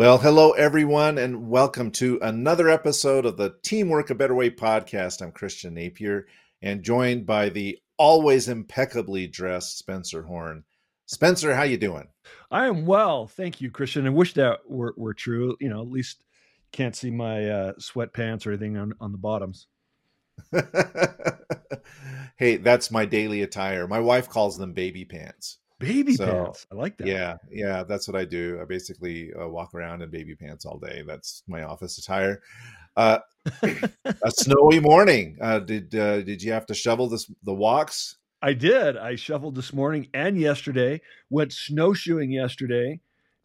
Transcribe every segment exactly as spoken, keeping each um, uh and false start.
Well, hello, everyone, and welcome to another episode of the Teamwork A Better Way podcast. I'm Christian Napier and joined by the always impeccably dressed Spencer Horn. Spencer, how you doing? I am well. Thank you, Christian. I wish that were, were true. You know, at least can't see my uh, sweatpants or anything on, on the bottoms. Hey, that's my daily attire. My wife calls them baby pants. Baby so, pants. I like that. Yeah. Yeah. That's what I do. I basically uh, walk around in baby pants all day. That's my office attire. Uh, a snowy morning. Uh, did uh, did you have to shovel this, the walks? I did. I shoveled this morning and yesterday, went snowshoeing yesterday.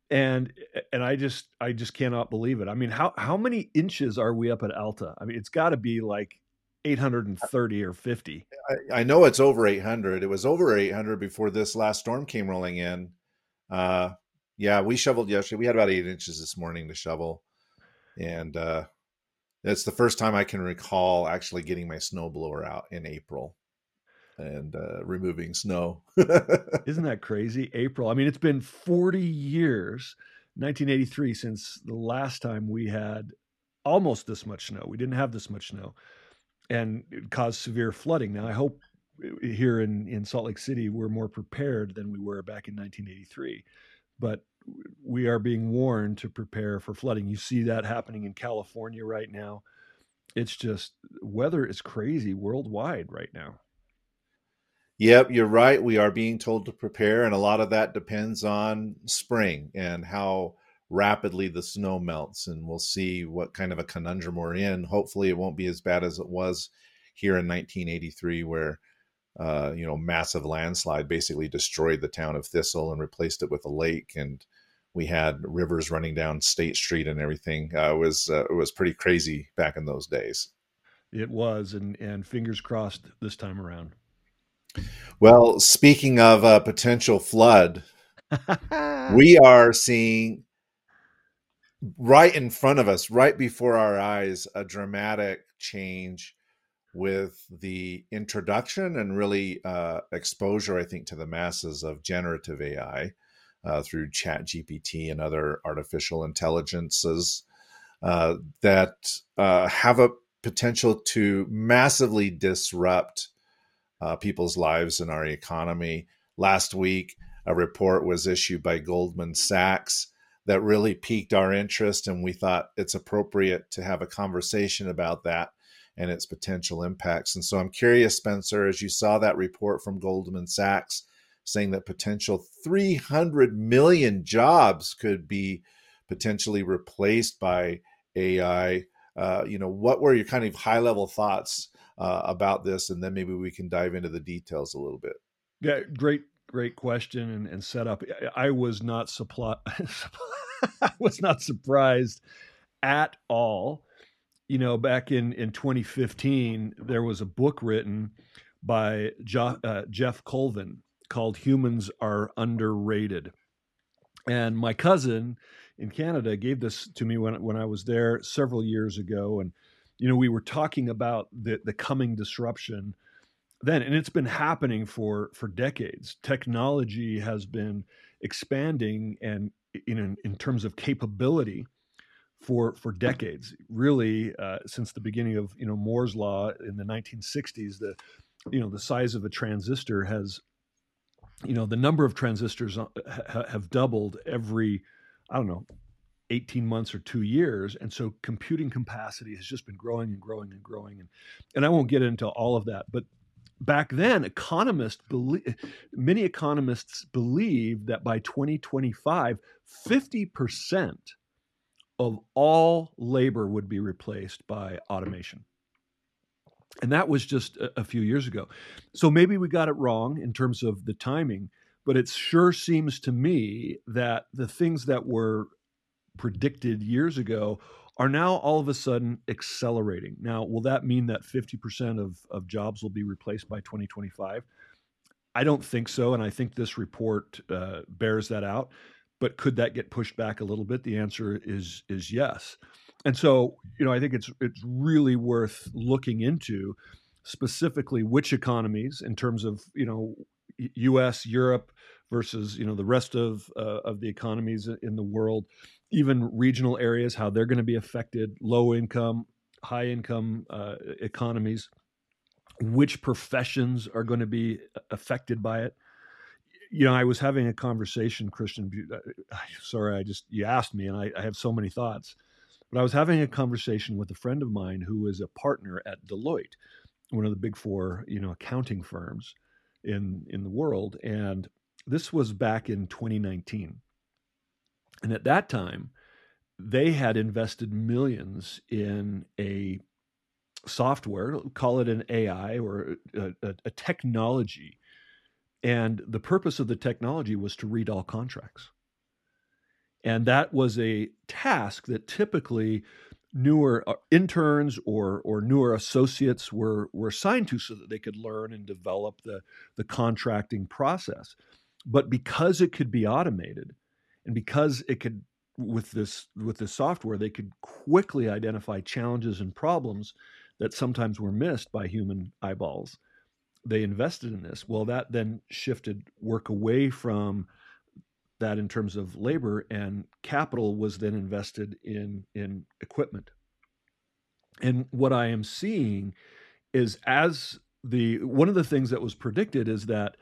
And, and I just, I just cannot believe it. I mean, how, how many inches are we up at Alta? I mean, it's gotta be like eight hundred thirty or fifty. I, I know it's over eight hundred. It was over eight hundred before this last storm came rolling in. Uh, yeah, we shoveled yesterday. We had about eight inches this morning to shovel. And uh, that's the first time I can recall actually getting my snowblower out in April and uh, removing snow. Isn't that crazy? April. I mean, it's been forty years, nineteen eighty-three, since the last time we had almost this much snow. We didn't have this much snow. And it caused severe flooding. Now, I hope here in, in Salt Lake City, we're more prepared than we were back in nineteen eighty-three. But we are being warned to prepare for flooding. You see that happening in California right now. It's just, weather is crazy worldwide right now. Yep, you're right. We are being told to prepare. And a lot of that depends on spring and how rapidly the snow melts, and we'll see what kind of a conundrum we're in. Hopefully it won't be as bad as it was here in nineteen eighty-three, where uh you know massive landslide basically destroyed the town of Thistle and replaced it with a lake, and we had rivers running down State Street and everything. Uh, it was uh, it was pretty crazy back in those days. It was, and and fingers crossed this time around. Well, speaking of a potential flood, we are seeing right in front of us, right before our eyes, a dramatic change with the introduction and really uh, exposure, I think, to the masses of generative A I uh, through ChatGPT and other artificial intelligences uh, that uh, have a potential to massively disrupt uh, people's lives and our economy. Last week, a report was issued by Goldman Sachs that really piqued our interest, and we thought it's appropriate to have a conversation about that and its potential impacts. And so I'm curious, Spencer, as you saw that report from Goldman Sachs saying that potential three hundred million jobs could be potentially replaced by A I, uh, you know, what were your kind of high-level thoughts uh, about this? And then maybe we can dive into the details a little bit. Yeah, great. Great question and, and setup. I, I was not supply. I was not surprised at all. You know, back in, in twenty fifteen, there was a book written by jo- uh, Jeff Colvin called "Humans Are Underrated," and my cousin in Canada gave this to me when when I was there several years ago. And you know, we were talking about the the coming disruption then, and it's been happening for, for decades. Technology has been expanding and in, in terms of capability for, for decades, really, uh, since the beginning of, you know, Moore's Law in the nineteen sixties, the, you know, the size of a transistor has, you know, the number of transistors ha- have doubled every, I don't know, eighteen months or two years. And so computing capacity has just been growing and growing and growing. And, and I won't get into all of that, but back then, economists believe, many economists believed that by twenty twenty-five, fifty percent of all labor would be replaced by automation. And that was just a, a few years ago. So maybe we got it wrong in terms of the timing, but it sure seems to me that the things that were predicted years ago are now all of a sudden accelerating. Now, will that mean that fifty percent of, of jobs will be replaced by twenty twenty-five? I don't think so, and I think this report uh, bears that out. But could that get pushed back a little bit? The answer is is yes. And so, you know, I think it's it's really worth looking into specifically which economies, in terms of, you know, U S, Europe versus, you know, the rest of uh, of the economies in the world, even regional areas, how they're going to be affected, low income, high income uh, economies, which professions are going to be affected by it. You know, I was having a conversation, Christian, sorry, I just, you asked me and I, I have so many thoughts, but I was having a conversation with a friend of mine who is a partner at Deloitte, one of the big four, you know, accounting firms in, in the world. And this was back in twenty nineteen. And at that time, they had invested millions in a software, call it an A I or a, a, a technology. And the purpose of the technology was to read all contracts. And that was a task that typically newer interns or or newer associates were, were assigned to so that they could learn and develop the, the contracting process. But because it could be automated and because it could, with this with this software, they could quickly identify challenges and problems that sometimes were missed by human eyeballs. They invested in this. Well, that then shifted work away from that in terms of labor, and capital was then invested in, in equipment. And what I am seeing is as the, one of the things that was predicted is that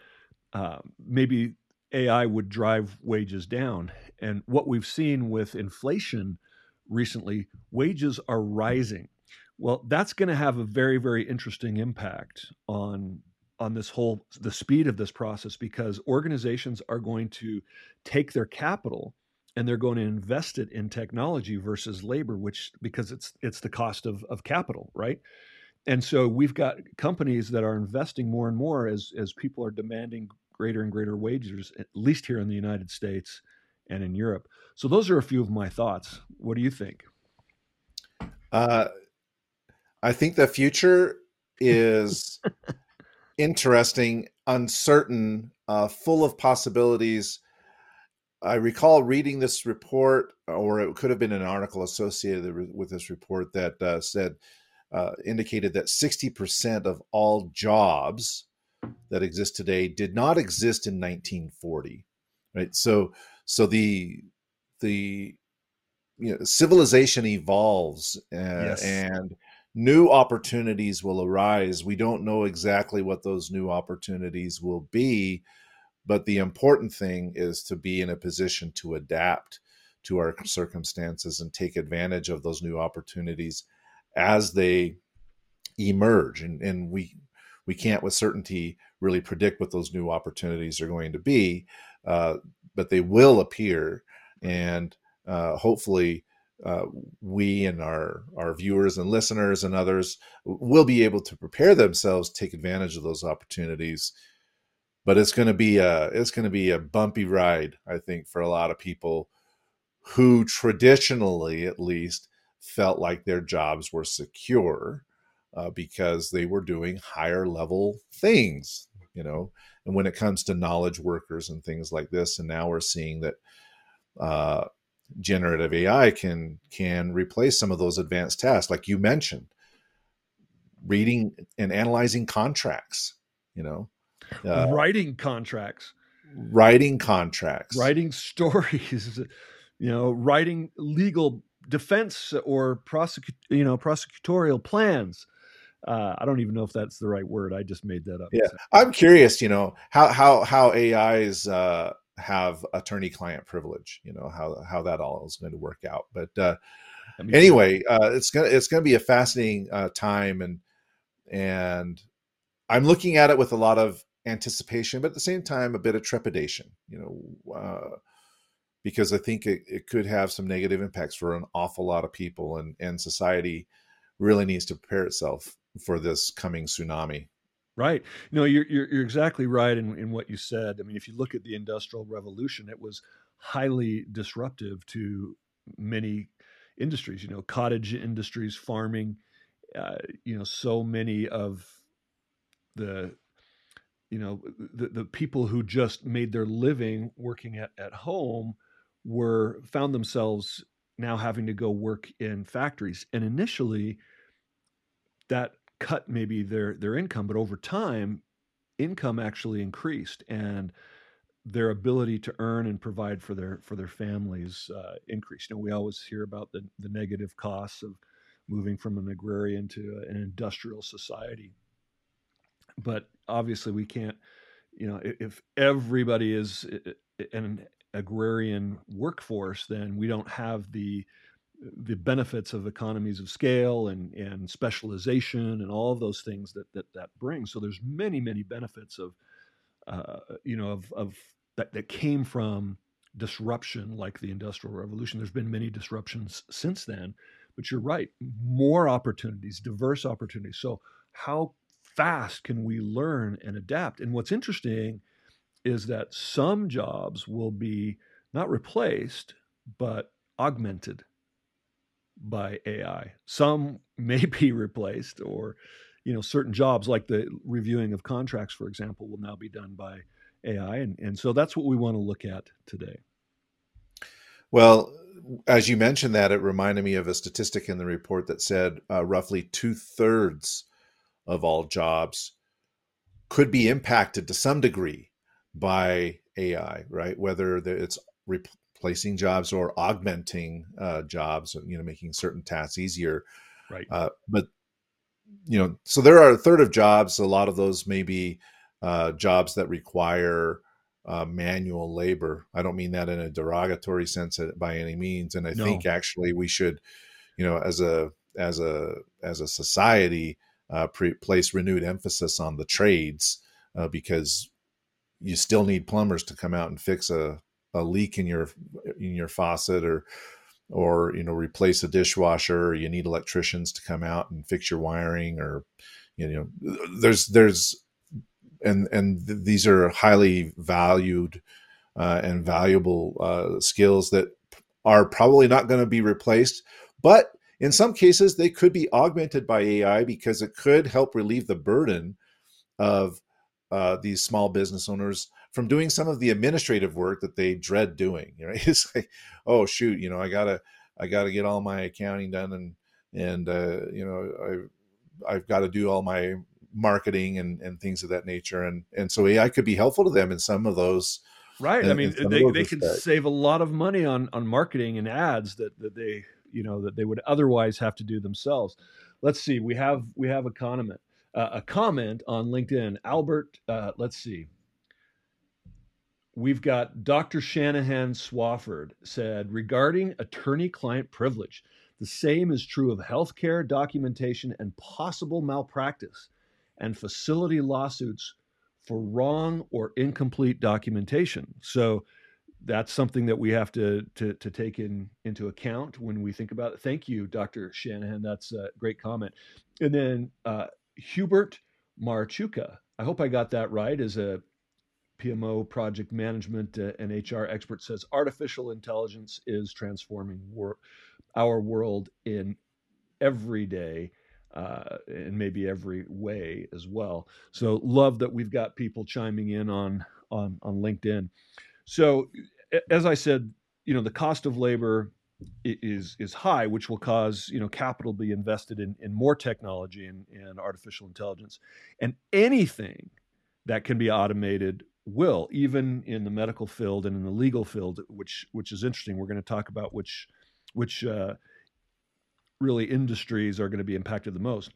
uh, maybe A I would drive wages down. And what we've seen with inflation recently, wages are rising. Well, that's going to have a very, very interesting impact on on this whole, the speed of this process, because organizations are going to take their capital and they're going to invest it in technology versus labor, which, because it's it's the cost of, of capital, right? And so we've got companies that are investing more and more as, as people are demanding greater and greater wages, at least here in the United States and in Europe. So those are a few of my thoughts. What do you think? Uh, I think the future is... interesting, uncertain, uh, full of possibilities. I recall reading this report, or it could have been an article associated with this report that uh, said, uh, indicated that sixty percent of all jobs that exist today did not exist in nineteen forty. Right, so so the the you know, civilization evolves, uh, yes. and. New opportunities will arise. We don't know exactly what those new opportunities will be, but the important thing is to be in a position to adapt to our circumstances and take advantage of those new opportunities as they emerge. And, and we we can't with certainty really predict what those new opportunities are going to be, uh, but they will appear, and uh, hopefully Uh, we and our, our viewers and listeners and others will be able to prepare themselves to take advantage of those opportunities. But it's going to be a, it's going to be a bumpy ride, I think, for a lot of people who traditionally, at least, felt like their jobs were secure uh, because they were doing higher level things, you know, and when it comes to knowledge workers and things like this. And now we're seeing that, uh, generative A I can can replace some of those advanced tasks, like you mentioned, reading and analyzing contracts, you know, uh, writing contracts, writing contracts, writing stories, you know, writing legal defense or prosecute, you know, prosecutorial plans. Uh, I don't even know if that's the right word. I just made that up. Yeah, I'm curious, you know, how how how A Is. Uh, have attorney-client privilege, you know, how how that all is going to work out. But uh, I mean, anyway, uh, it's gonna it's gonna be a fascinating uh, time, and and I'm looking at it with a lot of anticipation, but at the same time, a bit of trepidation, you know, uh, because I think it, it could have some negative impacts for an awful lot of people, and and society really needs to prepare itself for this coming tsunami. Right. No, you're, you're, you're exactly right in, in what you said. I mean, if you look at the Industrial Revolution, it was highly disruptive to many industries, you know, cottage industries, farming, uh, you know, so many of the, you know, the, the people who just made their living working at, at home were found themselves now having to go work in factories. And initially that cut maybe their their income, but over time income actually increased, and their ability to earn and provide for their for their families uh, increase. You know, we always hear about the, the negative costs of moving from an agrarian to an industrial society. But obviously we can't, you know, if everybody is an agrarian workforce, then we don't have the the benefits of economies of scale and, and specialization and all of those things that, that that brings. So there's many, many benefits of, uh, you know, of, of that, that came from disruption like the Industrial Revolution. There's been many disruptions since then, but you're right, more opportunities, diverse opportunities. So how fast can we learn and adapt? And what's interesting is that some jobs will be not replaced, but augmented by A I. Some may be replaced, or, you know, certain jobs like the reviewing of contracts, for example, will now be done by A I. And, and so that's what we want to look at today. Well, as you mentioned that, it reminded me of a statistic in the report that said uh, roughly two thirds of all jobs could be impacted to some degree by A I, right? Whether it's replacing jobs or augmenting uh, jobs, you know, making certain tasks easier. Right. Uh, but, you know, so there are a third of jobs. A lot of those may be uh, jobs that require uh, manual labor. I don't mean that in a derogatory sense by any means. And I no. think actually we should, you know, as a, as a, as a society, uh, pre- place renewed emphasis on the trades uh, because you still need plumbers to come out and fix a, a leak in your in your faucet, or or you know replace a dishwasher, or you need electricians to come out and fix your wiring, or you know there's there's and and th- these are highly valued uh, and valuable uh, skills that are probably not going to be replaced, but in some cases they could be augmented by A I because it could help relieve the burden of Uh, these small business owners from doing some of the administrative work that they dread doing. You know, it's like, oh shoot, you know, I gotta, I gotta get all my accounting done, and and uh, you know, I, I've got to do all my marketing and, and things of that nature, and and so A I could be helpful to them in some of those. Right. In, I mean, they they can save a lot of money on on marketing and ads that that they you know that they would otherwise have to do themselves. Let's see, we have we have a comment. Uh, a comment on LinkedIn, Albert, uh, let's see. We've got Doctor Shanahan Swafford said, regarding attorney-client privilege, the same is true of healthcare, documentation, and possible malpractice and facility lawsuits for wrong or incomplete documentation. So that's something that we have to, to, to take in into account when we think about it. Thank you, Doctor Shanahan. That's a great comment. And then, uh, Hubert Marchuka, I hope I got that right, is a P M O project management uh, and H R expert, says artificial intelligence is transforming wor- our world in every day uh, and maybe every way as well. So love that we've got people chiming in on, on, on LinkedIn. So as I said, you know, the cost of labor is is high, which will cause, you know, capital be invested in, in more technology and, and artificial intelligence. And anything that can be automated will, even in the medical field and in the legal field, which which is interesting. We're going to talk about which which uh, really industries are going to be impacted the most.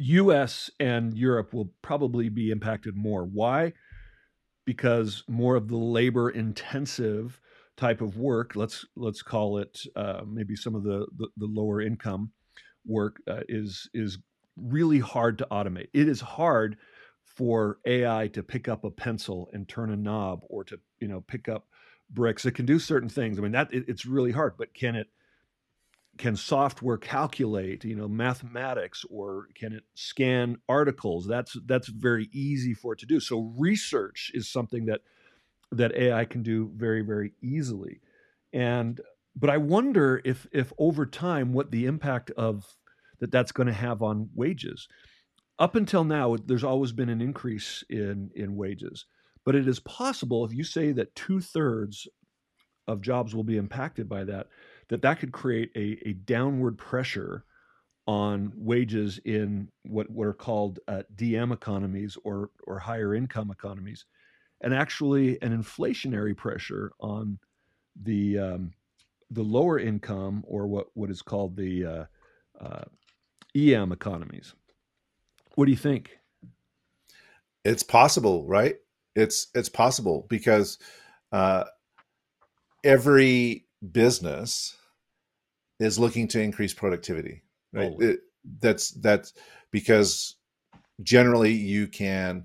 U S and Europe will probably be impacted more. Why? Because more of the labor intensive type of work, let's let's call it uh, maybe some of the, the, the lower income work uh, is is really hard to automate. It is hard for A I to pick up a pencil and turn a knob, or to you know pick up bricks. It can do certain things. I mean that it, it's really hard, but can it? Can software calculate you know mathematics, or can it scan articles? That's that's very easy for it to do. So research is something that. that A I can do very, very easily. And, but I wonder if, if over time, what the impact of that that's going to have on wages. Up until now, there's always been an increase in, in wages, but it is possible, if you say that two thirds of jobs will be impacted by that, that that could create a, a downward pressure on wages in what, what are called uh, D M economies or, or higher income economies. and actually an inflationary pressure on the um, the lower income, or what, what is called the uh, uh, E M economies. What do you think? It's possible, right? It's it's possible because uh, every business is looking to increase productivity, right? It, that's that's because generally you can.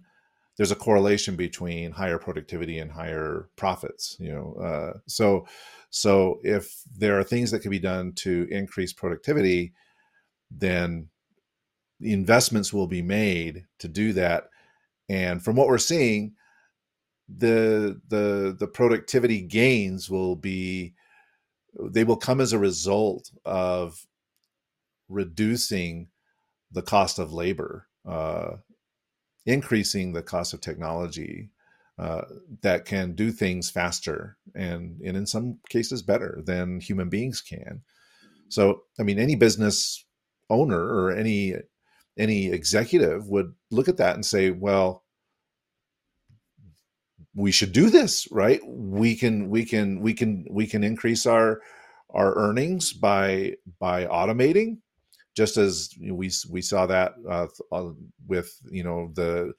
There's a correlation between higher productivity and higher profits, you know. Uh, so, so if there are things that can be done to increase productivity, then the investments will be made to do that. And from what we're seeing, the the the productivity gains will be, they will come as a result of reducing the cost of labor. Uh, increasing the cost of technology uh, that can do things faster and, and in some cases better than human beings can. So, I mean, any business owner or any any executive would look at that and say, well, we should do this, right? We can we can we can we can increase our our earnings by by automating. Just as we we saw that uh, with you know the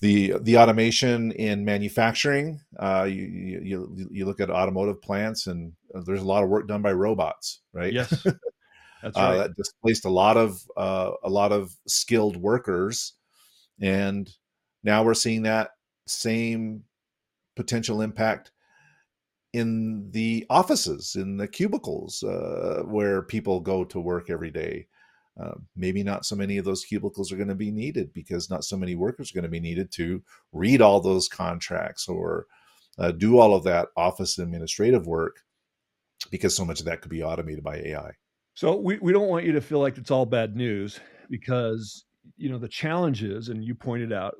the the automation in manufacturing, uh, you you you look at automotive plants and there's a lot of work done by robots, right? Yes, that's right. uh, that displaced a lot of uh, a lot of skilled workers, and now we're seeing that same potential impact in the offices, in the cubicles, uh, where people go to work every day. Uh, maybe not so many of those cubicles are going to be needed because not so many workers are going to be needed to read all those contracts or uh, do all of that office administrative work, because so much of that could be automated by A I. So we, we don't want you to feel like it's all bad news, because, you know, the challenges, and you pointed out,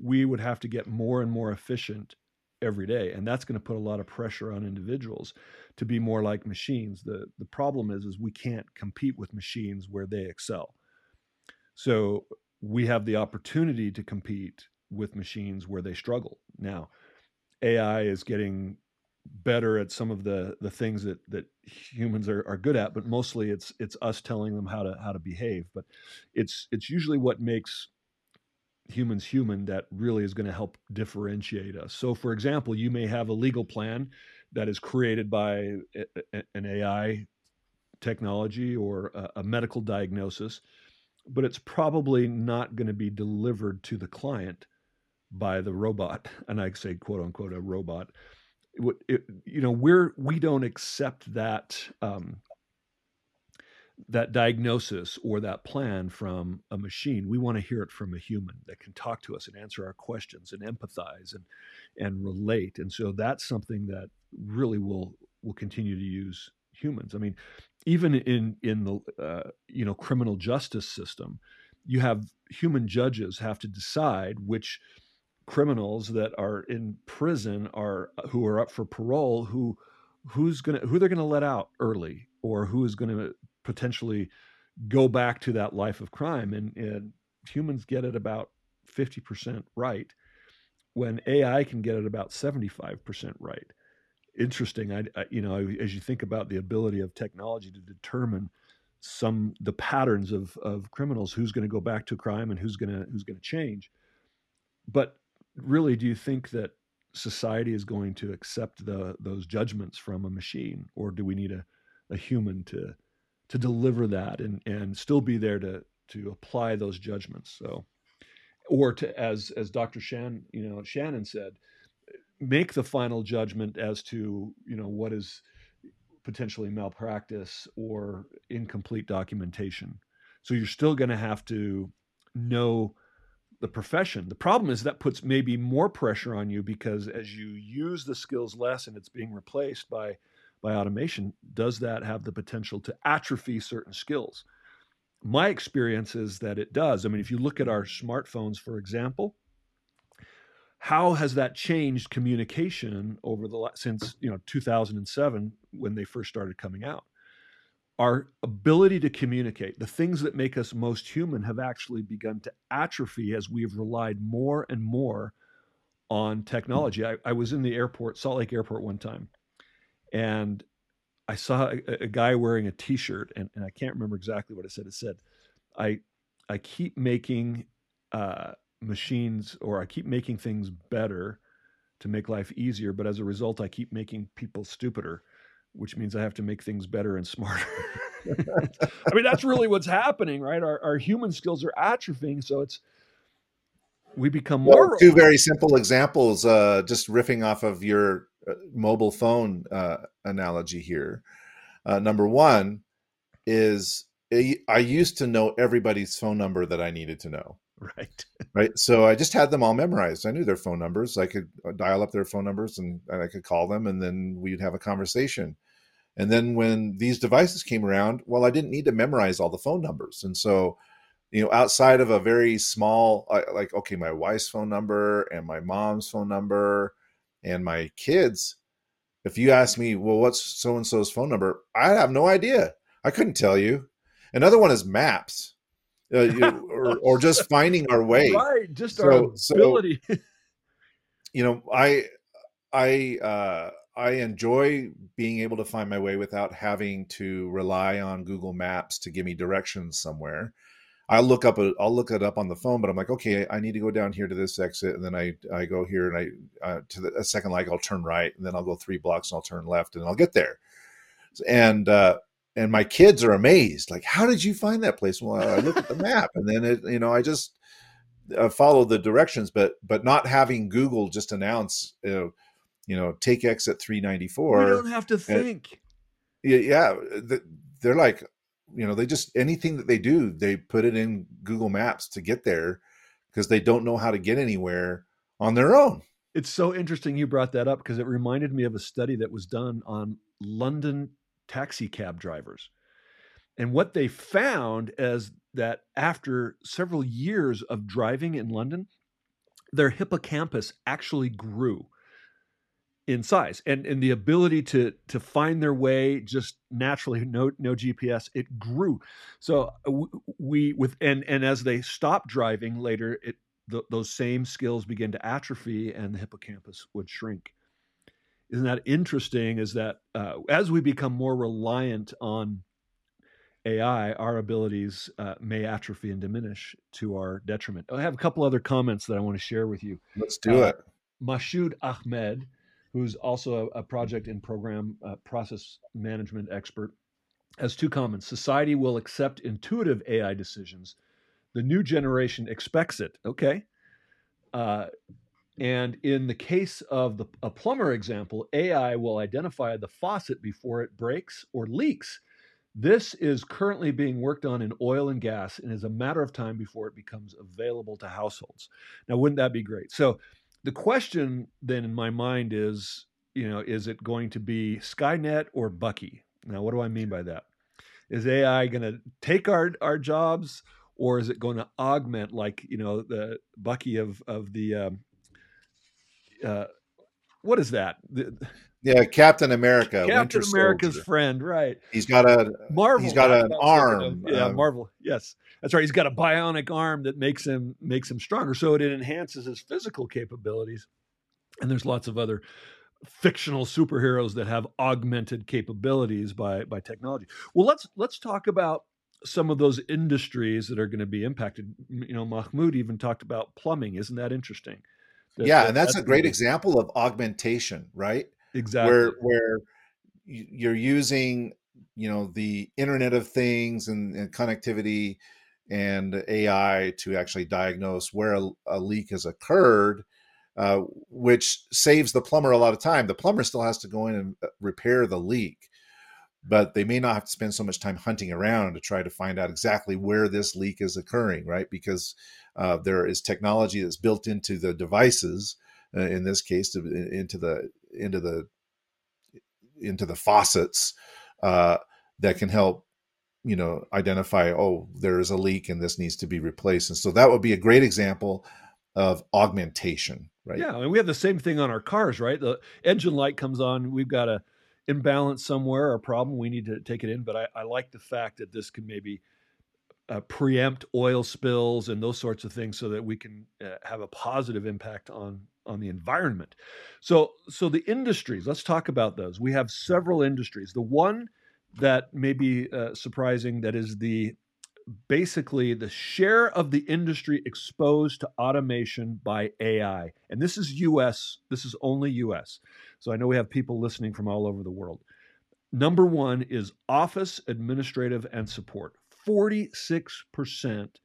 we would have to get more and more efficient every day. And that's going to put a lot of pressure on individuals to be more like machines. The the problem is, is we can't compete with machines where they excel. So we have the opportunity to compete with machines where they struggle. Now, A I is getting better at some of the, the things that, that humans are, are good at, but mostly it's, it's us telling them how to, how to behave. But it's, it's usually what makes humans human that really is going to help differentiate us. So for example, you may have a legal plan that is created by a, a, an A I technology or a, a medical diagnosis, but it's probably not going to be delivered to the client by the robot. And I say, quote unquote, a robot. It, it, you know, we're, we don't accept that, um, that diagnosis or that plan from a machine. We want to hear it from a human that can talk to us and answer our questions and empathize and, and relate. And so that's something that really will, will continue to use humans. I mean, even in, in the, uh, you know, criminal justice system, you have human judges have to decide which criminals that are in prison are, who are up for parole, who, who's going to, who they're going to let out early, or who is going to potentially go back to that life of crime. And, and humans get it about fifty percent right, when A I can get it about seventy-five percent right. Interesting. I, I, you know, as you think about the ability of technology to determine some, the patterns of, of criminals, who's going to go back to crime and who's going to, who's going to change. But really, do you think that society is going to accept the, those judgments from a machine, or do we need a, a human to, to deliver that and, and still be there to, to apply those judgments? So, or to, as, as Doctor Shan, you know, Shannon said, make the final judgment as to, you know, what is potentially malpractice or incomplete documentation. So you're still going to have to know the profession. The problem is that puts maybe more pressure on you, because as you use the skills less and it's being replaced by by automation, does that have the potential to atrophy certain skills? My experience is that it does. I mean, if you look at our smartphones, for example, how has that changed communication over the since you know two thousand seven, when they first started coming out? Our ability to communicate, the things that make us most human, have actually begun to atrophy as we have relied more and more on technology. I, I was in the airport, Salt Lake Airport one time, and I saw a, a guy wearing a t-shirt, and, and I can't remember exactly what it said. It said, I, I keep making uh, machines, or I keep making things better to make life easier, but as a result, I keep making people stupider, which means I have to make things better and smarter. I mean, that's really what's happening, right? Our, our human skills are atrophying. So it's, we become more. Well, two very simple examples, uh, just riffing off of your mobile phone uh, analogy here. Uh, number one is I used to know everybody's phone number that I needed to know. Right. Right. So I just had them all memorized. I knew their phone numbers. I could dial up their phone numbers and, and I could call them, and then we'd have a conversation. And then when these devices came around, well, I didn't need to memorize all the phone numbers. And so, you know, outside of a very small, like, okay, my wife's phone number and my mom's phone number and my kids, if you ask me, well, what's so-and-so's phone number? I have no idea. I couldn't tell you. Another one is maps, uh, you, or, or just finding our way. Right, just so, our ability. So, you know, I, I, uh, I enjoy being able to find my way without having to rely on Google Maps to give me directions somewhere. I look up, a, I'll look it up on the phone, but I'm like, okay, I need to go down here to this exit. And then I, I go here and I, uh, to the a second light, I'll turn right. And then I'll go three blocks and I'll turn left and I'll get there. And, uh, and my kids are amazed. Like, how did you find that place? Well, I looked at the map and then it, you know, I just uh, followed the directions, but, but not having Google just announce, you know, you know, take exit three ninety-four. We don't have to think. And, yeah. They're like, you know, they just, anything that they do, they put it in Google Maps to get there because they don't know how to get anywhere on their own. It's so interesting you brought that up because it reminded me of a study that was done on London taxi cab drivers. And what they found is that after several years of driving in London, their hippocampus actually grew in size, and, and the ability to, to find their way just naturally, no, no G P S, it grew. So we, with, and, and as they stopped driving later, it, th- those same skills begin to atrophy and the hippocampus would shrink. Isn't that interesting? Is that, uh, as we become more reliant on A I, our abilities, uh, may atrophy and diminish to our detriment. I have a couple other comments that I want to share with you. Let's do uh, it. Mashoud Ahmed, who's also a, a project and program uh, process management expert, has two comments. Society will accept intuitive A I decisions. The new generation expects it. Okay. Uh, and in the case of the a plumber example, A I will identify the faucet before it breaks or leaks. This is currently being worked on in oil and gas and is a matter of time before it becomes available to households. Now, wouldn't that be great? So, the question then in my mind is, you know, is it going to be Skynet or Bucky? Now, what do I mean by that? Is A I going to take our, our jobs, or is it going to augment, like, you know, the Bucky of, of the, um, uh, what is that? The, yeah. Captain America. Captain Winter America's Soldier. Friend. Right. He's got a, Marvel. He's got an arm. Yeah. Um, Marvel. Yes. That's right. He's got a bionic arm that makes him makes him stronger. So it enhances his physical capabilities. And there's lots of other fictional superheroes that have augmented capabilities by by technology. Well, let's let's talk about some of those industries that are going to be impacted. You know, Mahmoud even talked about plumbing. Isn't that interesting? That, yeah, that, and that's, that's a great example of augmentation, right? Exactly. Where where you're using, you know, the Internet of Things and, and connectivity and A I to actually diagnose where a, a leak has occurred, uh, which saves the plumber a lot of time. The plumber still has to go in and repair the leak, but they may not have to spend so much time hunting around to try to find out exactly where this leak is occurring, right? Because uh, there is technology that's built into the devices, uh, in this case, to, into the into the into the faucets uh, that can help, you know, identify, oh, there is a leak and this needs to be replaced. And so that would be a great example of augmentation, right? Yeah. And we have the same thing on our cars, right? The engine light comes on, we've got an imbalance somewhere, a problem, we need to take it in. But I, I like the fact that this can maybe uh, preempt oil spills and those sorts of things so that we can uh, have a positive impact on on the environment. So, so the industries, let's talk about those. We have several industries. The one that may be uh, surprising, that is the basically the share of the industry exposed to automation by A I. And this is U S, this is only U S. So I know we have people listening from all over the world. Number one is office, administrative, and support. forty-six percent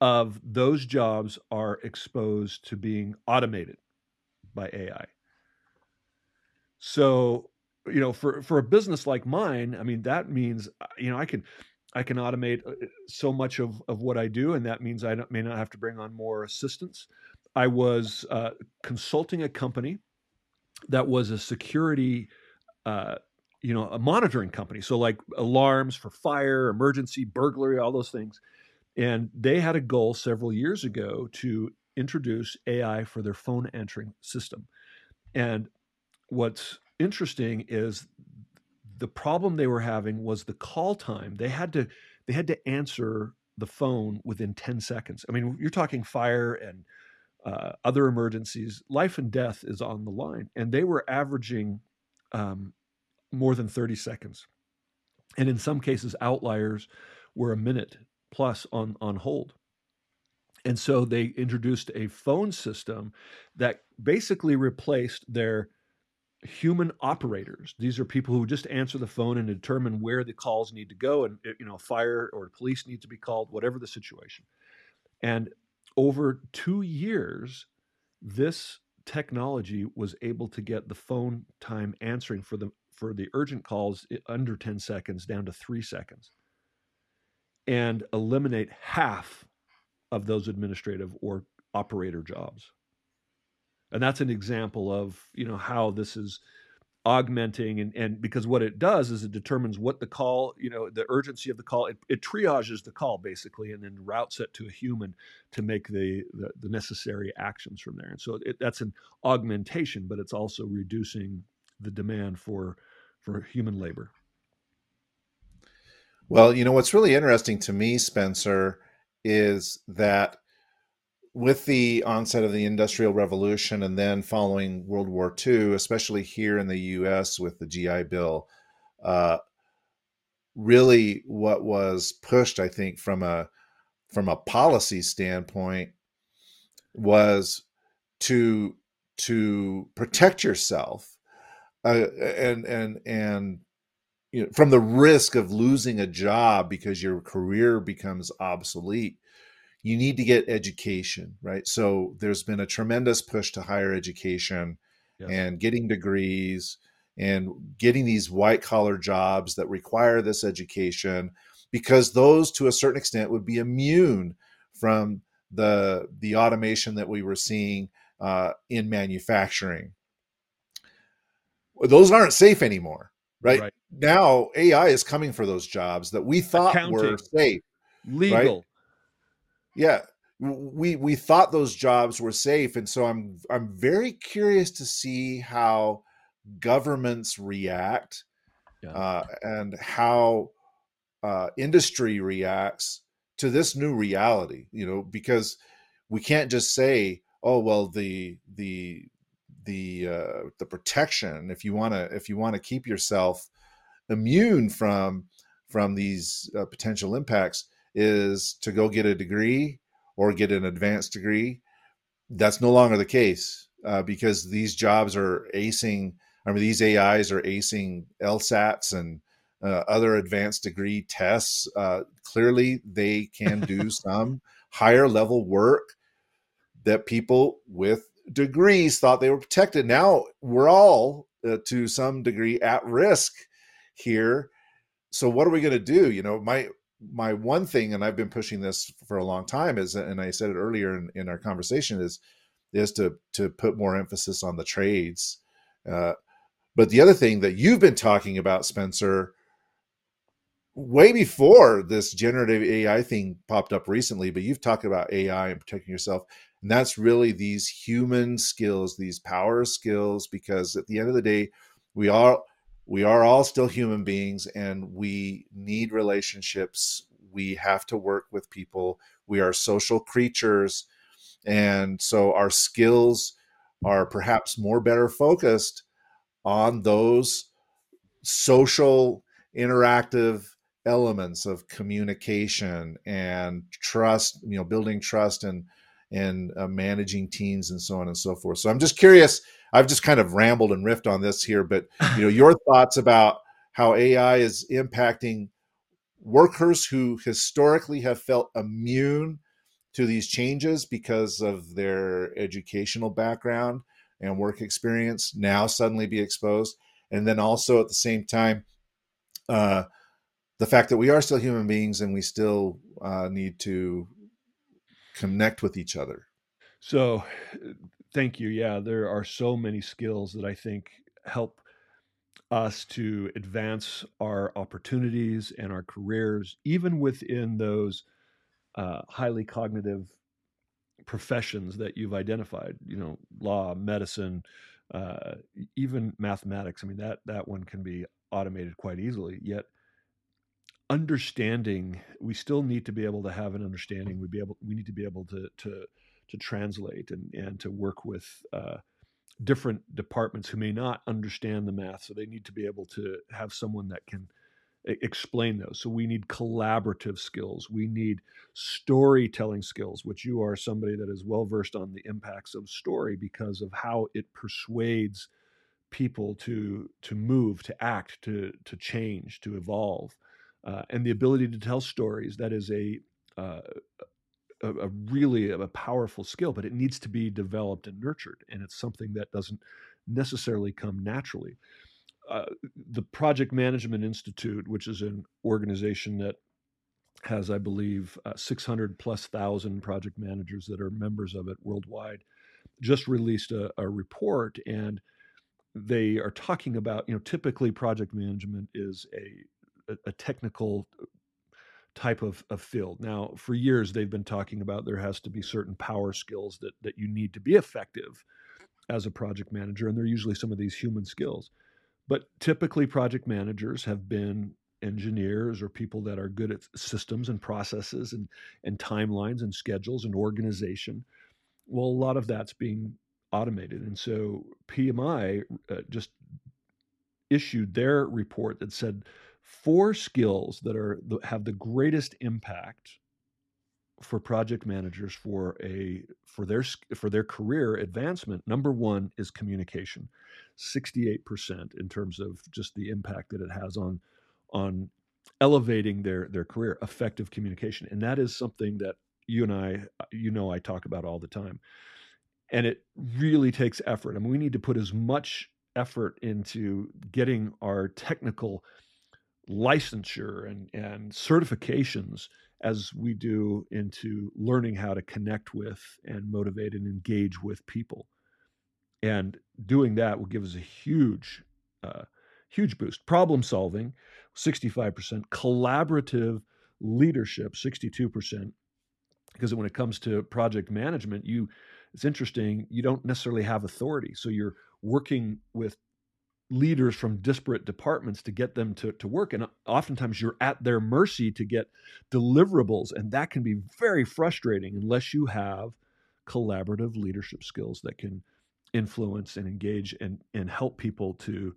of those jobs are exposed to being automated by A I. So, you know, for, for a business like mine, I mean, that means, you know, I can, I can automate so much of, of what I do. And that means I don't, may not have to bring on more assistants. I was uh, consulting a company that was a security, uh, you know, a monitoring company. So like alarms for fire, emergency, burglary, all those things. And they had a goal several years ago to introduce A I for their phone answering system. And what's interesting is the problem they were having was the call time. They had to they had to answer the phone within ten seconds. I mean, you're talking fire and uh, other emergencies. Life and death is on the line. And they were averaging um, more than thirty seconds. And in some cases, outliers were a minute plus on, on hold. And so they introduced a phone system that basically replaced their human operators. These are people who just answer the phone and determine where the calls need to go. And, you know, fire or police need to be called, whatever the situation. And over two years, this technology was able to get the phone time answering for the, for the urgent calls under ten seconds down to three seconds. And eliminate half of those administrative or operator jobs. And that's an example of, you know, how this is augmenting. And, and because what it does is it determines what the call, you know, the urgency of the call, it, it triages the call basically, and then routes it to a human to make the, the, the necessary actions from there. And so it, that's an augmentation, but it's also reducing the demand for, for human labor. Well, you know, what's really interesting to me, Spencer, is that with the onset of the Industrial Revolution and then following World War Two, especially here in the U S with the G I Bill, uh, really what was pushed, I think, from a from a policy standpoint was to to protect yourself uh, and and and. You know, from the risk of losing a job because your career becomes obsolete, you need to get education, right? So there's been a tremendous push to higher education, yeah. and getting degrees and getting these white collar jobs that require this education, because those to a certain extent would be immune from the, the automation that we were seeing uh, in manufacturing. Those aren't safe anymore. Right? Right now, A I is coming for those jobs that we thought Accounting, were safe, legal. Right? Yeah, we we thought those jobs were safe, and so I'm I'm very curious to see how governments react, yeah. uh, and how uh, industry reacts to this new reality. You know, because we can't just say, "Oh, well, the the." the uh, the protection, if you want to if you want to keep yourself immune from from these uh, potential impacts, is to go get a degree or get an advanced degree. That's no longer the case, uh, because these jobs are acing, I mean, these A Is are acing L SATs and uh, other advanced degree tests. Uh, clearly, they can do some higher level work that people with degrees thought they were protected. Now we're all uh, to some degree at risk here. So what are we going to do? You know, my my one thing, and I've been pushing this for a long time, is, and I said it earlier in, in our conversation, is is to to put more emphasis on the trades. Uh, but the other thing that you've been talking about, Spencer, way before this generative A I thing popped up recently, but you've talked about A I and protecting yourself. And that's really these human skills, these power skills, because at the end of the day, we are we are all still human beings, and we need relationships we have to work with people. We are social creatures. And so our skills are perhaps more better focused on those social interactive elements of communication and trust, you know, building trust and and uh, managing teams and so on and so forth. So I'm just curious, I've just kind of rambled and riffed on this here, but you know, your thoughts about how A I is impacting workers who historically have felt immune to these changes because of their educational background and work experience, now suddenly be exposed. And then also at the same time, uh, the fact that we are still human beings and we still uh, need to connect with each other. So thank you. Yeah, there are so many skills that I think help us to advance our opportunities and our careers, even within those uh, highly cognitive professions that you've identified, you know, law, medicine, uh, even mathematics. I mean, that, that one can be automated quite easily, yet understanding, we still need to be able to have an understanding. We be able, we need to be able to to to translate and and to work with uh, different departments who may not understand the math. So they need to be able to have someone that can explain those. So we need collaborative skills. We need storytelling skills, which you are somebody that is well versed on the impacts of story because of how it persuades people to to move, to act, to to change, to evolve. Uh, and the ability to tell stories, that is a, uh, a, a really a powerful skill, but it needs to be developed and nurtured. And it's something that doesn't necessarily come naturally. Uh, the Project Management Institute, which is an organization that has, I believe, uh, six hundred plus thousand project managers that are members of it worldwide, just released a, a report. And they are talking about, you know, typically project management is a a technical type of, of field. Now, for years, they've been talking about there has to be certain power skills that, that you need to be effective as a project manager, and they're usually some of these human skills. But typically, project managers have been engineers or people that are good at systems and processes and, and timelines and schedules and organization. Well, a lot of that's being automated. And so P M I uh, just issued their report that said, four skills that are have the greatest impact for project managers for a for their for their career advancement. Number one is communication, sixty-eight percent in terms of just the impact that it has on on elevating their their career. Effective communication, and that is something that you and I, you know, I talk about all the time, and it really takes effort. I mean, we need to put as much effort into getting our technical licensure and, and certifications as we do into learning how to connect with and motivate and engage with people. And doing that will give us a huge, uh, huge boost. Problem solving, sixty-five percent. Collaborative leadership, sixty-two percent. Because when it comes to project management, you it's interesting, you don't necessarily have authority. So you're working with leaders from disparate departments to get them to, to work. And oftentimes you're at their mercy to get deliverables. And that can be very frustrating unless you have collaborative leadership skills that can influence and engage and, and help people to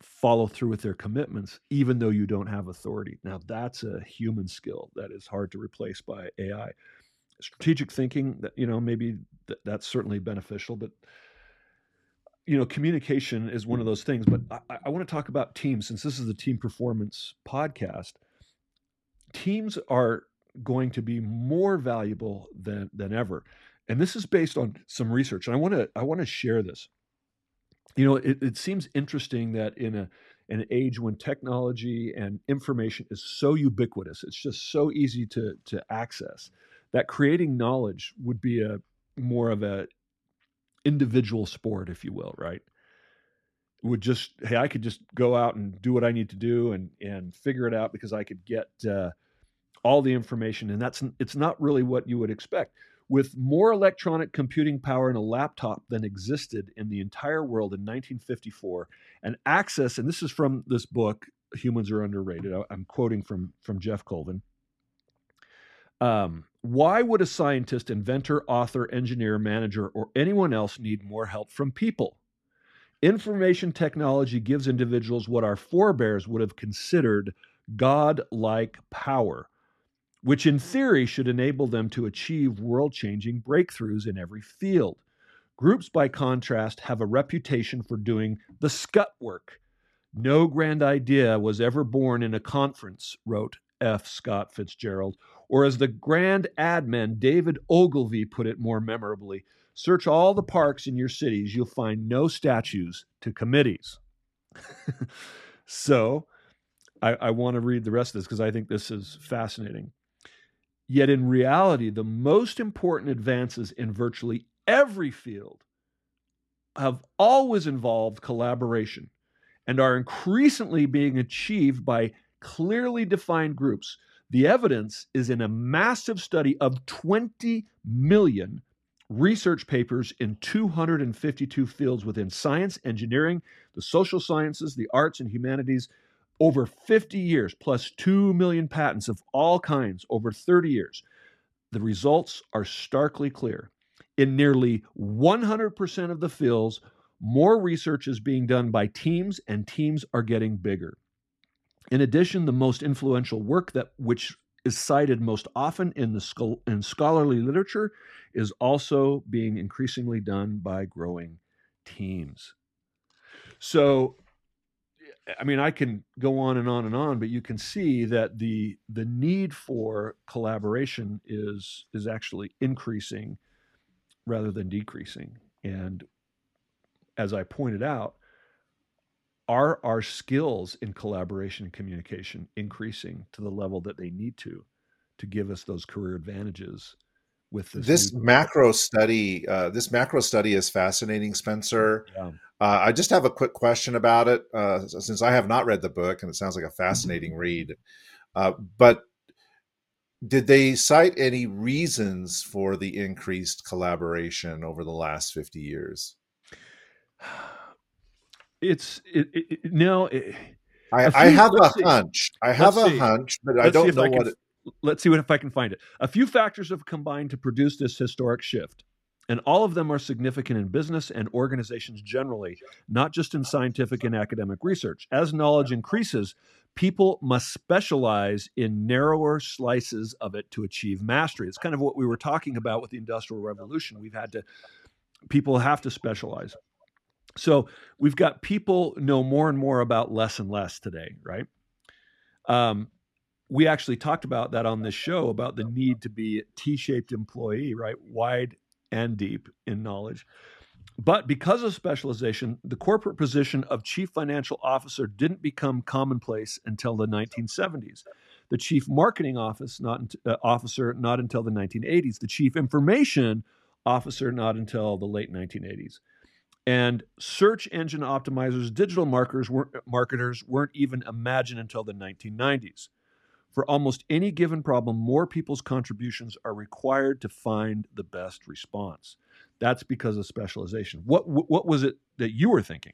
follow through with their commitments, even though you don't have authority. Now that's a human skill that is hard to replace by A I. Strategic thinking, you know, maybe th- that's certainly beneficial, but you know, communication is one of those things, but I, I want to talk about teams since this is the team performance podcast. Teams are going to be more valuable than, than ever. And this is based on some research. And I want to, I want to share this. You know, it, it seems interesting that in a, an age when technology and information is so ubiquitous, it's just so easy to, to access, that creating knowledge would be a more of a individual sport, if you will, right? Would just, hey, I could just go out and do what I need to do and and figure it out because I could get uh, all the information. And that's it's not really what you would expect. With more electronic computing power in a laptop than existed in the entire world in nineteen fifty-four, and access, and this is from this book, Humans Are Underrated. I'm quoting from from Jeff Colvin. Um, why would a scientist, inventor, author, engineer, manager, or anyone else need more help from people? Information technology gives individuals what our forebears would have considered God-like power, which in theory should enable them to achieve world-changing breakthroughs in every field. Groups, by contrast, have a reputation for doing the scut work. No grand idea was ever born in a conference, wrote F. Scott Fitzgerald, or as the grand ad man David Ogilvy put it more memorably, search all the parks in your cities, you'll find no statues to committees. So I, I want to read the rest of this because I think this is fascinating. Yet in reality, the most important advances in virtually every field have always involved collaboration and are increasingly being achieved by clearly defined groups. The evidence is in a massive study of twenty million research papers in two hundred fifty-two fields within science, engineering, the social sciences, the arts, and humanities over fifty years, plus two million patents of all kinds over thirty years. The results are starkly clear. In nearly one hundred percent of the fields, more research is being done by teams, and teams are getting bigger. In addition, the most influential work that which is cited most often in the scho- in scholarly literature is also being increasingly done by growing teams. So, I mean, I can go on and on and on, but you can see that the the need for collaboration is is actually increasing rather than decreasing. And as I pointed out, are our skills in collaboration and communication increasing to the level that they need to, to give us those career advantages with this? This macro study, uh, this macro study is fascinating, Spencer. Yeah. Uh, I just have a quick question about it, uh, since I have not read the book and it sounds like a fascinating mm-hmm. read, uh, but did they cite any reasons for the increased collaboration over the last fifty years? It's it, it, no. It, I, few, I have a see, hunch. I have a see. hunch, but let's I don't know I can, what. It, let's see what if I can find it. A few factors have combined to produce this historic shift, and all of them are significant in business and organizations generally, not just in scientific and academic research. As knowledge increases, people must specialize in narrower slices of it to achieve mastery. It's kind of what we were talking about with the Industrial Revolution. We've had to people have to specialize. So we've got people know more and more about less and less today, right? Um, we actually talked about that on this show about the need to be a T-shaped employee, right? Wide and deep in knowledge. But because of specialization, the corporate position of chief financial officer didn't become commonplace until the nineteen seventies. The chief marketing office, not, uh, officer, not until the nineteen eighties. The chief information officer, not until the late nineteen eighties. And search engine optimizers, digital marketers weren't, marketers weren't even imagined until the nineteen nineties. For almost any given problem, more people's contributions are required to find the best response. That's because of specialization. What, what was it that you were thinking?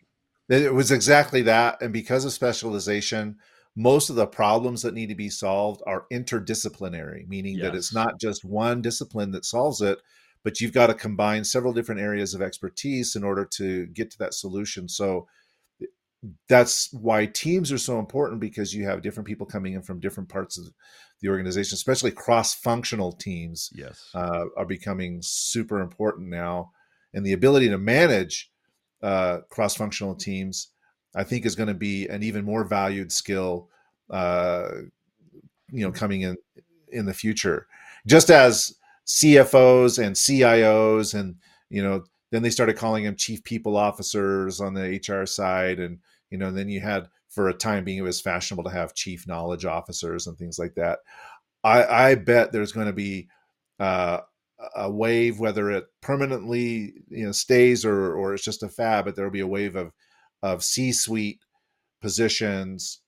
It was exactly that. And because of specialization, most of the problems that need to be solved are interdisciplinary, meaning yes. that it's not just one discipline that solves it, but you've got to combine several different areas of expertise in order to get to that solution. So that's why teams are so important, because you have different people coming in from different parts of the organization, especially cross-functional teams yes. uh, are becoming super important now. And the ability to manage uh, cross-functional teams, I think, is going to be an even more valued skill uh, you know, coming in in the future. Just as C F Os and C I Os, and you know, then they started calling them chief people officers on the H R side, and you know, then you had, for a time being, it was fashionable to have chief knowledge officers and things like that. I, I bet there's going to be uh, a wave, whether it permanently you know stays or or it's just a fad, but there'll be a wave of of C-suite positions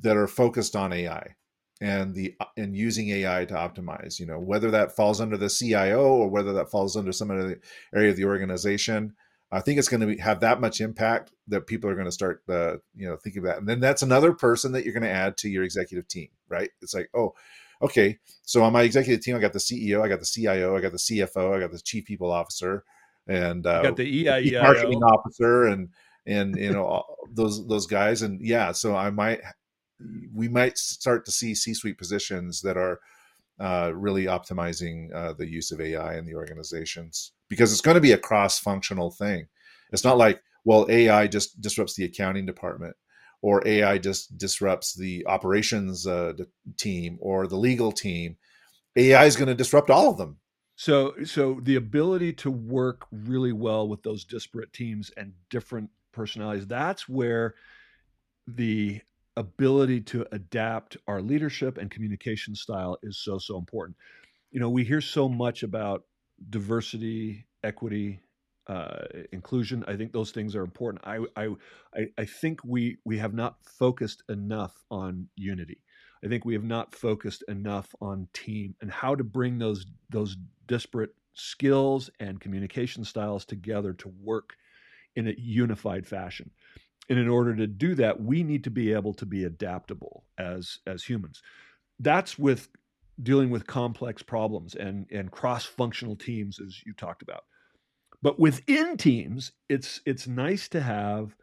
that are focused on A I. And the and using A I to optimize, you know, whether that falls under the C I O or whether that falls under some other area of the organization, I think it's going to be, have that much impact that people are going to start, uh, you know, thinking about. And then that's another person that you're going to add to your executive team, right? It's like, oh, okay, so on my executive team, I got the C E O, I got the C I O, I got the C F O, I got the chief people officer, and uh, got the E I E I O, marketing officer, and and you know those those guys. And yeah, so I might we might start to see C-suite positions that are uh, really optimizing uh, the use of A I in the organizations, because it's going to be a cross-functional thing. It's not like, well, A I just disrupts the accounting department, or A I just disrupts the operations uh, team or the legal team. A I is going to disrupt all of them. So, so the ability to work really well with those disparate teams and different personalities, that's where the ability to adapt our leadership and communication style is so, so important. You know, we hear so much about diversity, equity, Uh, inclusion. I think those things are important. I I I think we we have not focused enough on unity. I think we have not focused enough on team and how to bring those those disparate skills and communication styles together to work in a unified fashion. And in order to do that, we need to be able to be adaptable as as humans. That's with dealing with complex problems and and cross-functional teams, as you talked about. But within teams, it's it's nice to have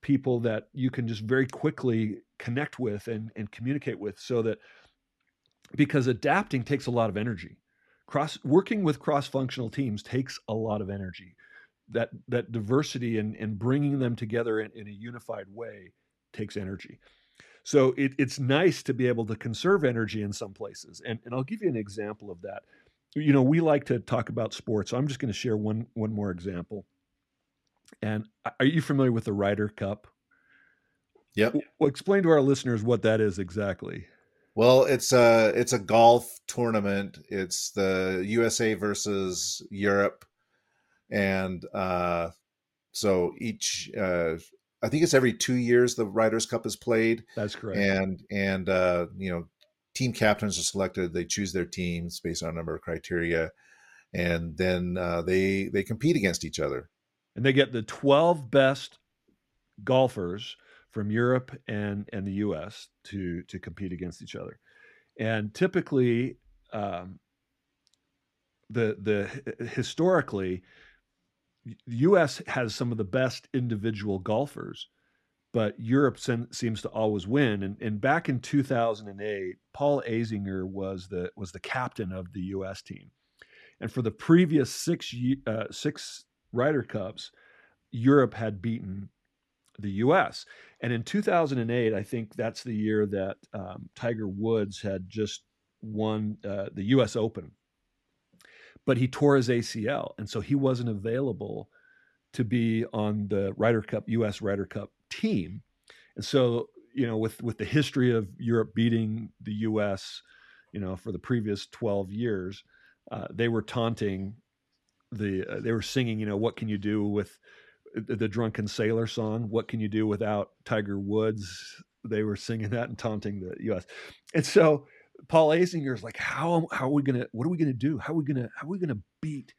people that you can just very quickly connect with and, and communicate with, so that, because adapting takes a lot of energy. Cross working with cross-functional teams takes a lot of energy. That that diversity and, and bringing them together in, in a unified way takes energy. So it, it's nice to be able to conserve energy in some places. And, and I'll give you an example of that. You know, we like to talk about sports, so I'm just going to share one one more example. And are you familiar with the Ryder Cup? Yeah. Well, explain to our listeners what that is exactly. Well, it's a it's a golf tournament. It's the U S A versus Europe, and uh, so each uh, I think it's every two years the Ryder's Cup is played. That's correct. And and uh, you know. Team captains are selected. They choose their teams based on a number of criteria, and then uh, they they compete against each other. And they get the twelve best golfers from Europe and, and the U S to to compete against each other. And typically, um, the the historically, the U S has some of the best individual golfers, but Europe sen- seems to always win. And, and back in two thousand eight, Paul Azinger was the was the captain of the U S team, and for the previous six uh, six Ryder Cups, Europe had beaten the U S. And in two thousand eight, I think that's the year that um, Tiger Woods had just won uh, the U S Open, but he tore his A C L, and so he wasn't available to be on the Ryder Cup U S Ryder Cup team. And so, you know, with, with the history of Europe beating the U S, you know, for the previous twelve years, uh, they were taunting the, uh, they were singing, you know, what can you do with the, the drunken sailor song? What can you do without Tiger Woods? They were singing that and taunting the U S. And so Paul Azinger is like, how, how are we going to, what are we going to do? How are we going to, how are we going to beat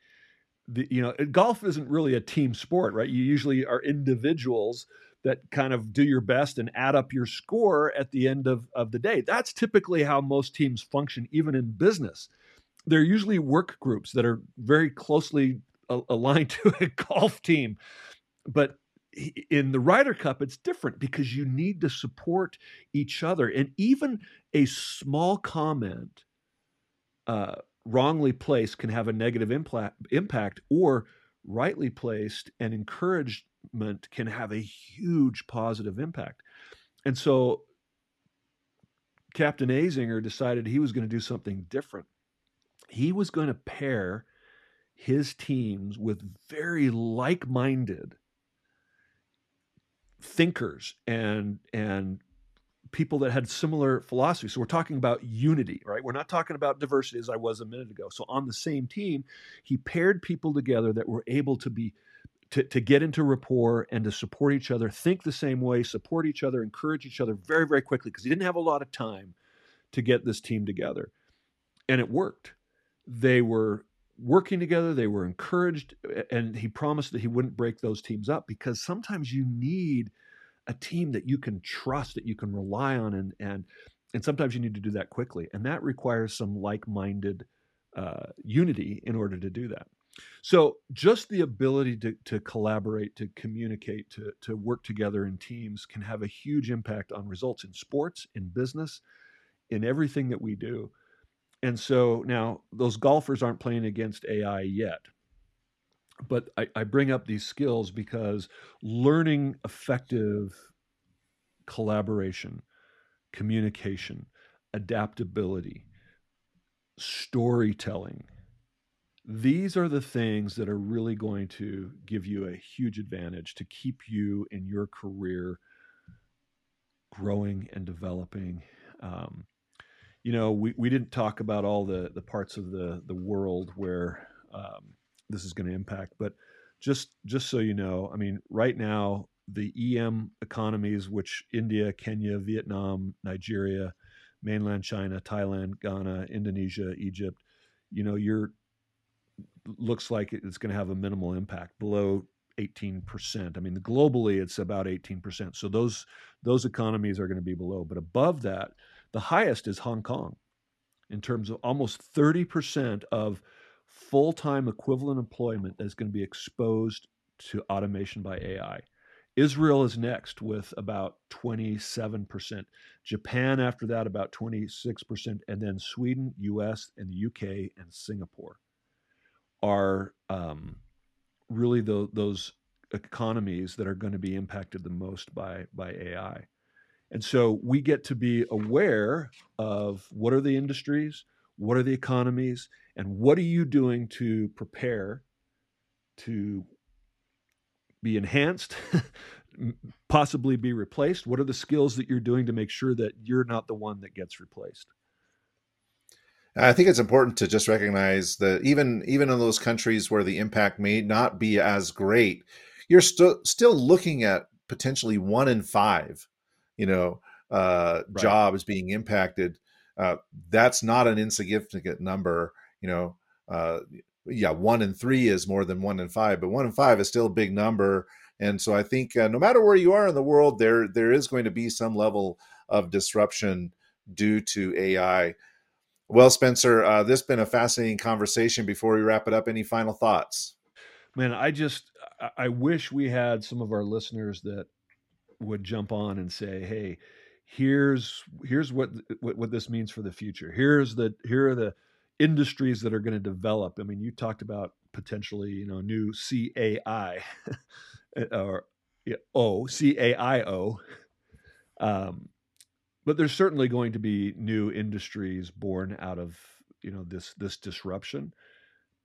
the, you know, golf isn't really a team sport, right? You usually are individuals that kind of do your best and add up your score at the end of, of the day. That's typically how most teams function, even in business. They're usually work groups that are very closely a- aligned to a golf team. But in the Ryder Cup, it's different because you need to support each other. And even a small comment uh, wrongly placed can have a negative impla- impact, or rightly placed and encouraged can have a huge positive impact. And so Captain Azinger decided he was going to do something different. He was going to pair his teams with very like-minded thinkers and and people that had similar philosophies. So we're talking about unity, right? We're not talking about diversity, as I was a minute ago. So on the same team, he paired people together that were able to be To, to get into rapport and to support each other, think the same way, support each other, encourage each other very, very quickly, because he didn't have a lot of time to get this team together. And it worked. They were working together. They were encouraged. And he promised that he wouldn't break those teams up, because sometimes you need a team that you can trust, that you can rely on, and, and And sometimes you need to do that quickly. And that requires some like-minded uh, unity in order to do that. So just the ability to, to collaborate, to communicate, to, to work together in teams can have a huge impact on results in sports, in business, in everything that we do. And so now those golfers aren't playing against A I yet. But I, I bring up these skills because learning effective collaboration, communication, adaptability, storytelling, these are the things that are really going to give you a huge advantage to keep you in your career growing and developing. Um, you know, we, we didn't talk about all the, the parts of the, the world where um, this is going to impact, but just, just so you know, I mean, right now, the E M economies, which India, Kenya, Vietnam, Nigeria, mainland China, Thailand, Ghana, Indonesia, Egypt, you know, you're looks like it's going to have a minimal impact, below eighteen percent. I mean, globally, it's about eighteen percent. So those those economies are going to be below. But above that, the highest is Hong Kong in terms of almost thirty percent of full-time equivalent employment that's going to be exposed to automation by A I. Israel is next with about twenty-seven percent. Japan after that, about twenty-six percent. And then Sweden, U S, and the U K, and Singapore are um, really the, those economies that are going to be impacted the most by, by A I. And so we get to be aware of what are the industries, what are the economies, and what are you doing to prepare to be enhanced, possibly be replaced? What are the skills that you're doing to make sure that you're not the one that gets replaced? I think it's important to just recognize that even even in those countries where the impact may not be as great, you're still still looking at potentially one in five, you know, uh, right. jobs being impacted. Uh, that's not an insignificant number, you know. Uh, yeah, one in three is more than one in five, but one in five is still a big number. And so I think uh, no matter where you are in the world, there there is going to be some level of disruption due to A I. Well, Spencer, uh, this has been a fascinating conversation. Before we wrap it up, any final thoughts? Man, I just, I wish we had some of our listeners that would jump on and say, hey, here's, here's what, what, what this means for the future. Here's the, here are the industries that are going to develop. I mean, you talked about potentially, you know, new C A I or O, C A I O. Um, But there's certainly going to be new industries born out of, you know, this this disruption,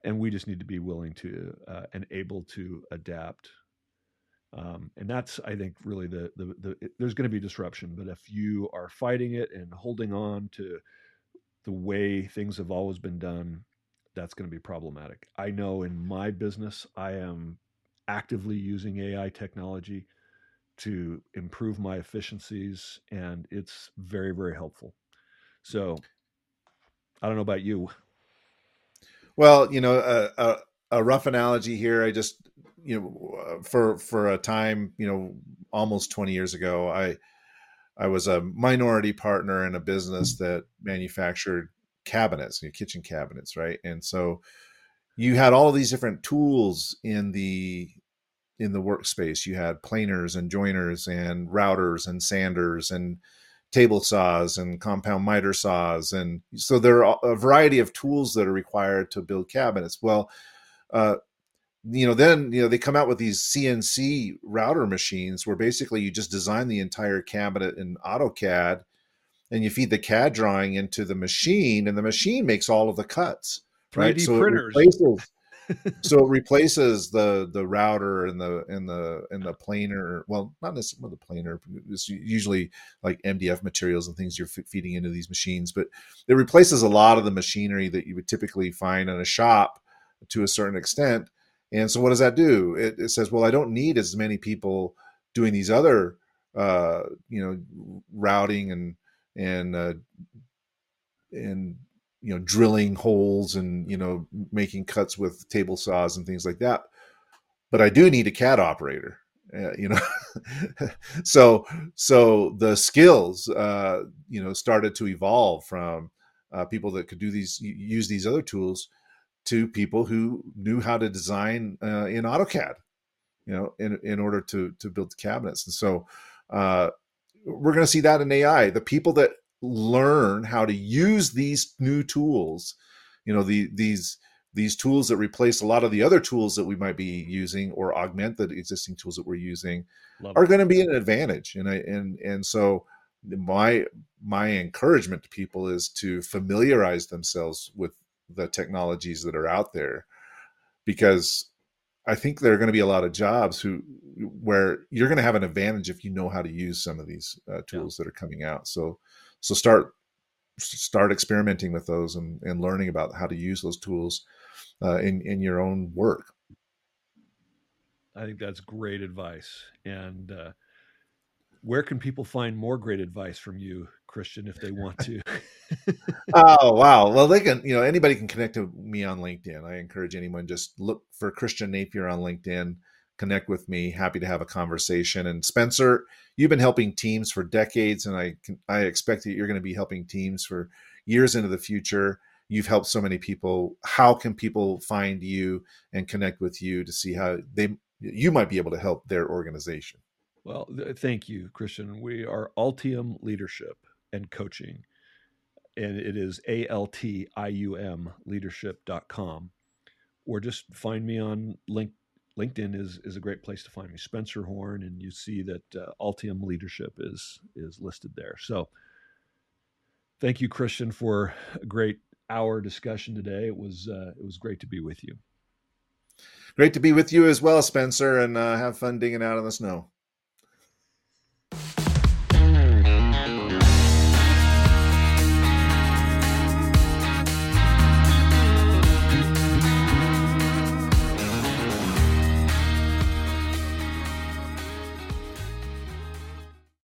and we just need to be willing to uh, and able to adapt. Um, and that's, I think, really the the, the it, there's going to be disruption, but if you are fighting it and holding on to the way things have always been done, that's going to be problematic. I know in my business, I am actively using A I technology to improve my efficiencies, and it's very, very helpful. So I don't know about you. Well, you know, a, a, a rough analogy here. I just, you know, for, for a time, you know, almost twenty years ago, I, I was a minority partner in a business that manufactured cabinets, you know, kitchen cabinets. Right. And so you had all these different tools in the, in the workspace. You had planers and joiners and routers and sanders and table saws and compound miter saws. And so there are a variety of tools that are required to build cabinets. Well, uh, you know, then, you know, they come out with these C N C router machines where basically you just design the entire cabinet in AutoCAD and you feed the C A D drawing into the machine and the machine makes all of the cuts, right? three D so printers. It replaces, so it replaces the the router and the and the and the planer. Well, not necessarily the planer. It's usually like M D F materials and things you're f- feeding into these machines, but it replaces a lot of the machinery that you would typically find in a shop to a certain extent. And so, what does that do? It, it says, well, I don't need as many people doing these other, uh, you know, routing and and uh, and you know, drilling holes and, you know, making cuts with table saws and things like that. But I do need a C A D operator. Uh, you know, so so the skills, uh, you know, started to evolve from uh, people that could do these, use these other tools, to people who knew how to design uh, in AutoCAD, you know, in in order to to build cabinets. And so uh, we're going to see that in A I. The people that learn how to use these new tools, you know, the these. these tools that replace a lot of the other tools that we might be using or augment the existing tools that we're using Love are it. going to be an advantage. And I, and, and so my, my encouragement to people is to familiarize themselves with the technologies that are out there, because I think there are going to be a lot of jobs who, where you're going to have an advantage if you know how to use some of these uh, tools yeah. that are coming out. So, so start, start experimenting with those and, and learning about how to use those tools uh, in, in your own work. I think that's great advice. And uh, where can people find more great advice from you, Christian, if they want to? Oh, wow. Well, they can, you know, anybody can connect to me on LinkedIn. I encourage anyone, just look for Christian Napier on LinkedIn, connect with me. Happy to have a conversation. And Spencer, you've been helping teams for decades, and I can, I expect that you're going to be helping teams for years into the future. You've helped so many people. How can people find you and connect with you to see how they, you might be able to help their organization? Well, th- thank you, Christian. We are Altium Leadership and Coaching, and it is A L T I U M leadership dot com, or just find me on LinkedIn. LinkedIn is, is a great place to find me, Spencer Horn, and you see that uh, Altium Leadership is is listed there. So thank you, Christian, for a great hour discussion today. It was uh, it was great to be with you. Great to be with you as well, Spencer, and uh, have fun digging out in the snow.